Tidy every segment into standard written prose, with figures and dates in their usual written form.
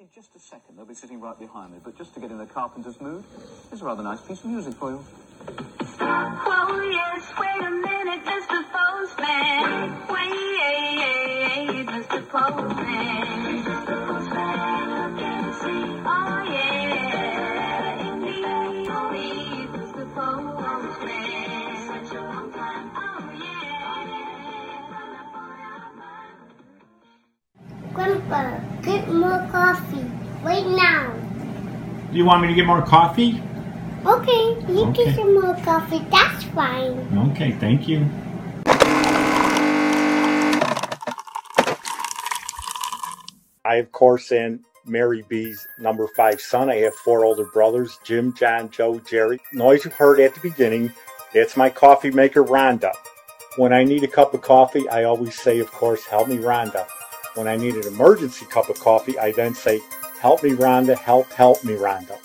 In just a second, they'll be sitting right behind me, but just to get in the Carpenters' mood, here's a rather nice piece of music for you. Oh, yes, wait a minute, Mr. Postman. Wait, Mr. Postman. Mr. Postman, can you see? Oh, yeah, indeed, oh, Mr. Postman. Such a long time, oh, yeah. Grandpa, get more coffee right now. Do you want me to get more coffee? Okay, you can get more coffee, that's fine. Okay, thank you. I, of course, am Mary B's number 5 son. I have 4 older brothers, Jim, John, Joe, Jerry. Noise you heard at the beginning, that's my coffee maker, Rhonda. When I need a cup of coffee, I always say, of course, help me, Rhonda. When I need an emergency cup of coffee, I then say, help me, Rhonda, help me, Rhonda.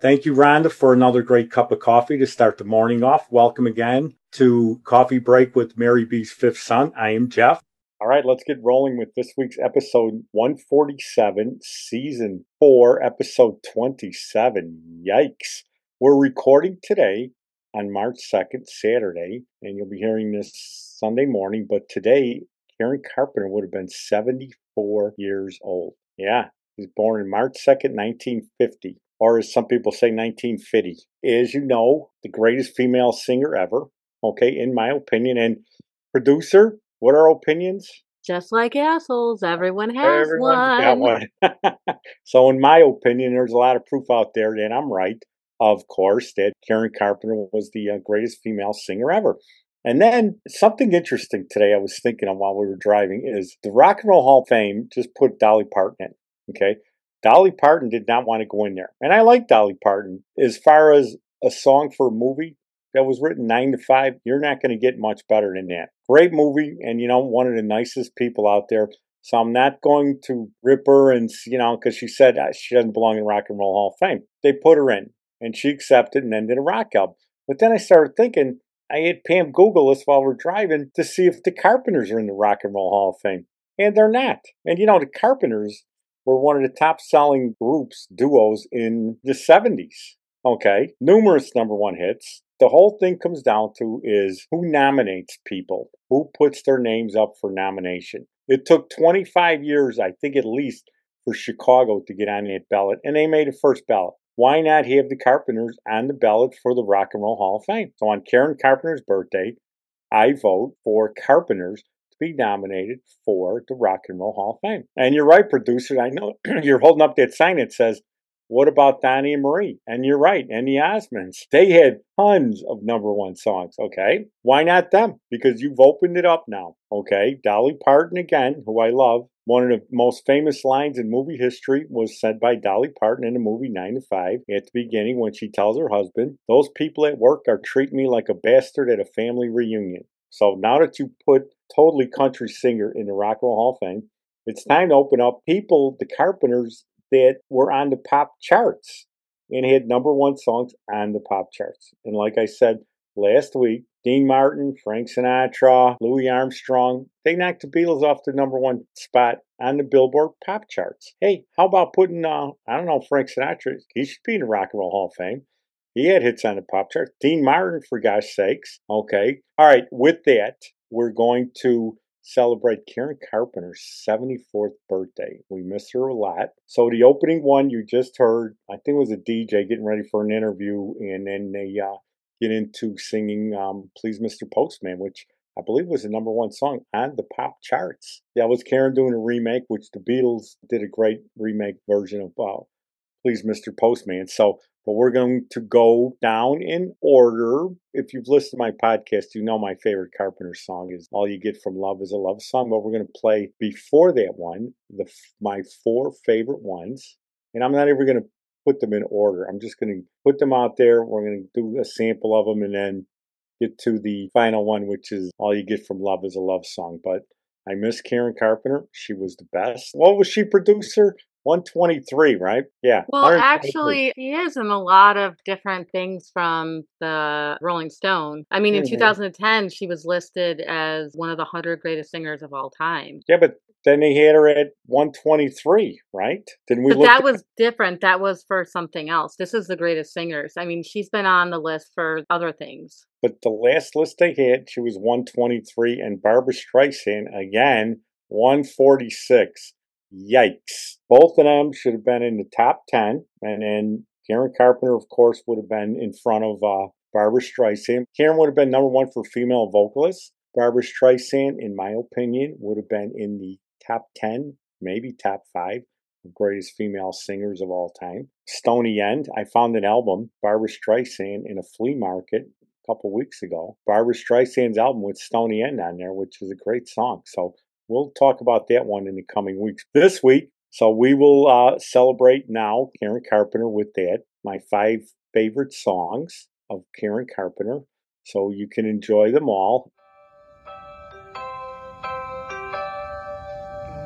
Thank you, Rhonda, for another great cup of coffee to start the morning off. Welcome again to Coffee Break with Mary B's 5th son. I am Jeff. All right, let's get rolling with this week's episode 147, season 4, episode 27. Yikes. We're recording today on March 2nd, Saturday, and you'll be hearing this Sunday morning, but today, Karen Carpenter would have been 74 years old. Yeah, she was born on March 2nd, 1950, or as some people say, 1950. As you know, the greatest female singer ever, okay, in my opinion. And producer, what are opinions? Just like assholes, everyone has one. So in my opinion, there's a lot of proof out there that I'm right, of course, that Karen Carpenter was the greatest female singer ever. And then something interesting today I was thinking of while we were driving is the Rock and Roll Hall of Fame just put Dolly Parton in, okay? Dolly Parton did not want to go in there. And I like Dolly Parton. As far as a song for a movie that was written 9 to 5, you're not going to get much better than that. Great movie, and, you know, one of the nicest people out there. So I'm not going to rip her and, you know, because she said she doesn't belong in Rock and Roll Hall of Fame. They put her in, and she accepted and then did a rock album. But then I started thinking, I had Pam Google this while we're driving to see if the Carpenters are in the Rock and Roll Hall of Fame. And they're not. And, you know, the Carpenters were one of the top-selling groups, duos, in the 70s. Okay? Numerous number one hits. The whole thing comes down to is who nominates people. Who puts their names up for nomination. It took 25 years, I think at least, for Chicago to get on that ballot. And they made a first ballot. Why not have the Carpenters on the ballot for the Rock and Roll Hall of Fame? So on Karen Carpenter's birthday, I vote for Carpenters to be nominated for the Rock and Roll Hall of Fame. And you're right, producer. I know you're holding up that sign that says, what about Donnie and Marie? And you're right. And the Osmonds. They had tons of number one songs, okay? Why not them? Because you've opened it up now, okay? Dolly Parton again, who I love. One of the most famous lines in movie history was said by Dolly Parton in the movie 9 to 5 at the beginning when she tells her husband, those people at work are treating me like a bastard at a family reunion. So now that you put totally country singer in the Rock and Roll Hall of Fame, it's time to open up people, the Carpenters, that were on the pop charts and had number one songs on the pop charts. And like I said last week, Dean Martin, Frank Sinatra, Louis Armstrong, they knocked the Beatles off the number one spot on the Billboard pop charts. Hey, how about putting, Frank Sinatra, he should be in the Rock and Roll Hall of Fame. He had hits on the pop charts. Dean Martin, for gosh sakes. Okay. All right, with that, we're going to celebrate Karen Carpenter's 74th birthday. We miss her a lot. So the opening one you just heard, I think it was a DJ getting ready for an interview, and then they, get into singing Please Mr. Postman, which I believe was the number one song on the pop charts. Yeah, it was Karen doing a remake, which the Beatles did a great remake version of Please Mr. Postman. So, but we're going to go down in order. If you've listened to my podcast, you know my favorite Carpenter song is All You Get From Love Is a Love Song. But we're going to play before that one, my 4 favorite ones. And I'm not ever going to put them in order. I'm just going to put them out there. We're going to do a sample of them and then get to the final one, which is All You Get From Love Is a Love Song. But I miss Karen Carpenter. She was the best. What was she, producer? 123, right? Yeah. Well, actually, he is in a lot of different things from the Rolling Stone. I mean, in 2010, she was listed as one of the 100 greatest singers of all time. Yeah, but then he had her at 123, right? Didn't we? But that was different. That was for something else. This is the greatest singers. I mean, she's been on the list for other things. But the last list they had, she was 123, and Barbra Streisand, again, 146. Yikes. Both of them should have been in the top 10. And then Karen Carpenter, of course, would have been in front of Barbra Streisand. Karen would have been number one for female vocalists. Barbra Streisand, in my opinion, would have been in the top 10, maybe top 5 of greatest female singers of all time. Stony End. I found an album, Barbra Streisand, in a flea market a couple weeks ago. Barbra Streisand's album with Stony End on there, which is a great song. So we'll talk about that one in the coming weeks. This week, so we will celebrate now Karen Carpenter with that, my 5 favorite songs of Karen Carpenter. So you can enjoy them all.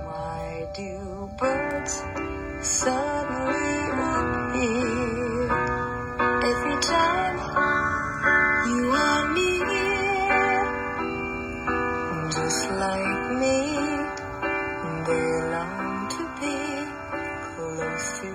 Why do birds suddenly appear every time you are near? Just like me, they long to be close to you.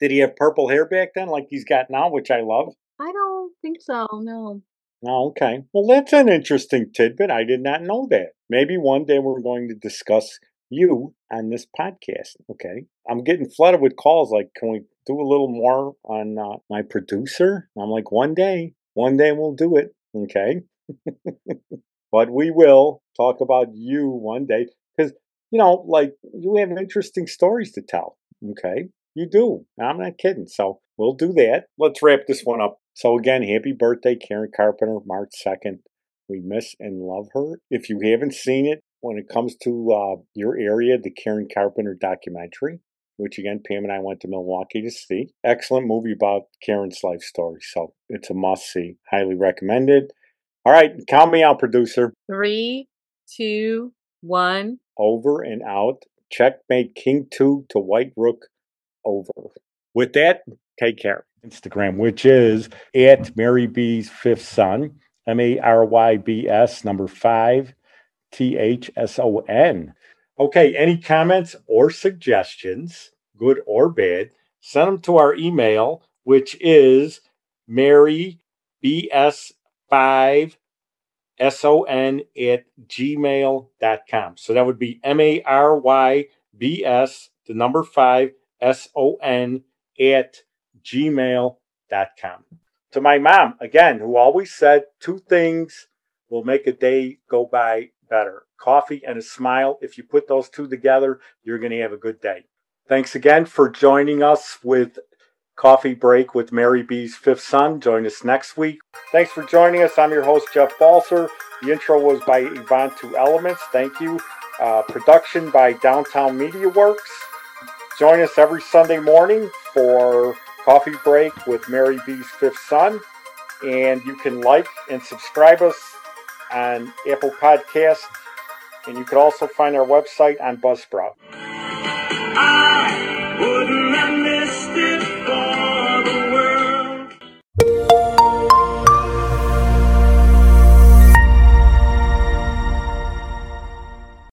Did he have purple hair back then like he's got now, which I love? I don't think so, no. Oh, okay. Well, that's an interesting tidbit. I did not know that. Maybe one day we're going to discuss you on this podcast. Okay. I'm getting flooded with calls like, can we do a little more on my producer? I'm like, one day we'll do it. Okay. But we will talk about you one day because, you know, like you have interesting stories to tell. Okay. You do. I'm not kidding. So we'll do that. Let's wrap this one up. So again, happy birthday, Karen Carpenter, March 2nd. We miss and love her. If you haven't seen it, when it comes to your area, the Karen Carpenter documentary, which again, Pam and I went to Milwaukee to see. Excellent movie about Karen's life story. So it's a must-see. Highly recommended. All right, count me out, producer. 3, 2, 1. Over and out. Checkmate, King 2 to White Rook. Over. With that, take care. Instagram, which is at Mary B's Fifth Son, MARYBS 5, THSON. Okay, any comments or suggestions, good or bad, send them to our email, which is marybs5son@gmail.com. So that would be MARYBS 5. son@gmail.com. To my mom, again, who always said 2 things will make a day go by better. Coffee and a smile. If you put those 2 together, you're going to have a good day. Thanks again for joining us with Coffee Break with Mary B's Fifth Son. Join us next week. Thanks for joining us. I'm your host, Jeff Balser. The intro was by Yvonne Two Elements. Thank you. Production by Downtown Media Works. Join us every Sunday morning for Coffee Break with Mary B's Fifth Son. And you can like and subscribe us on Apple Podcasts. And you can also find our website on Buzzsprout. I wouldn't have missed it.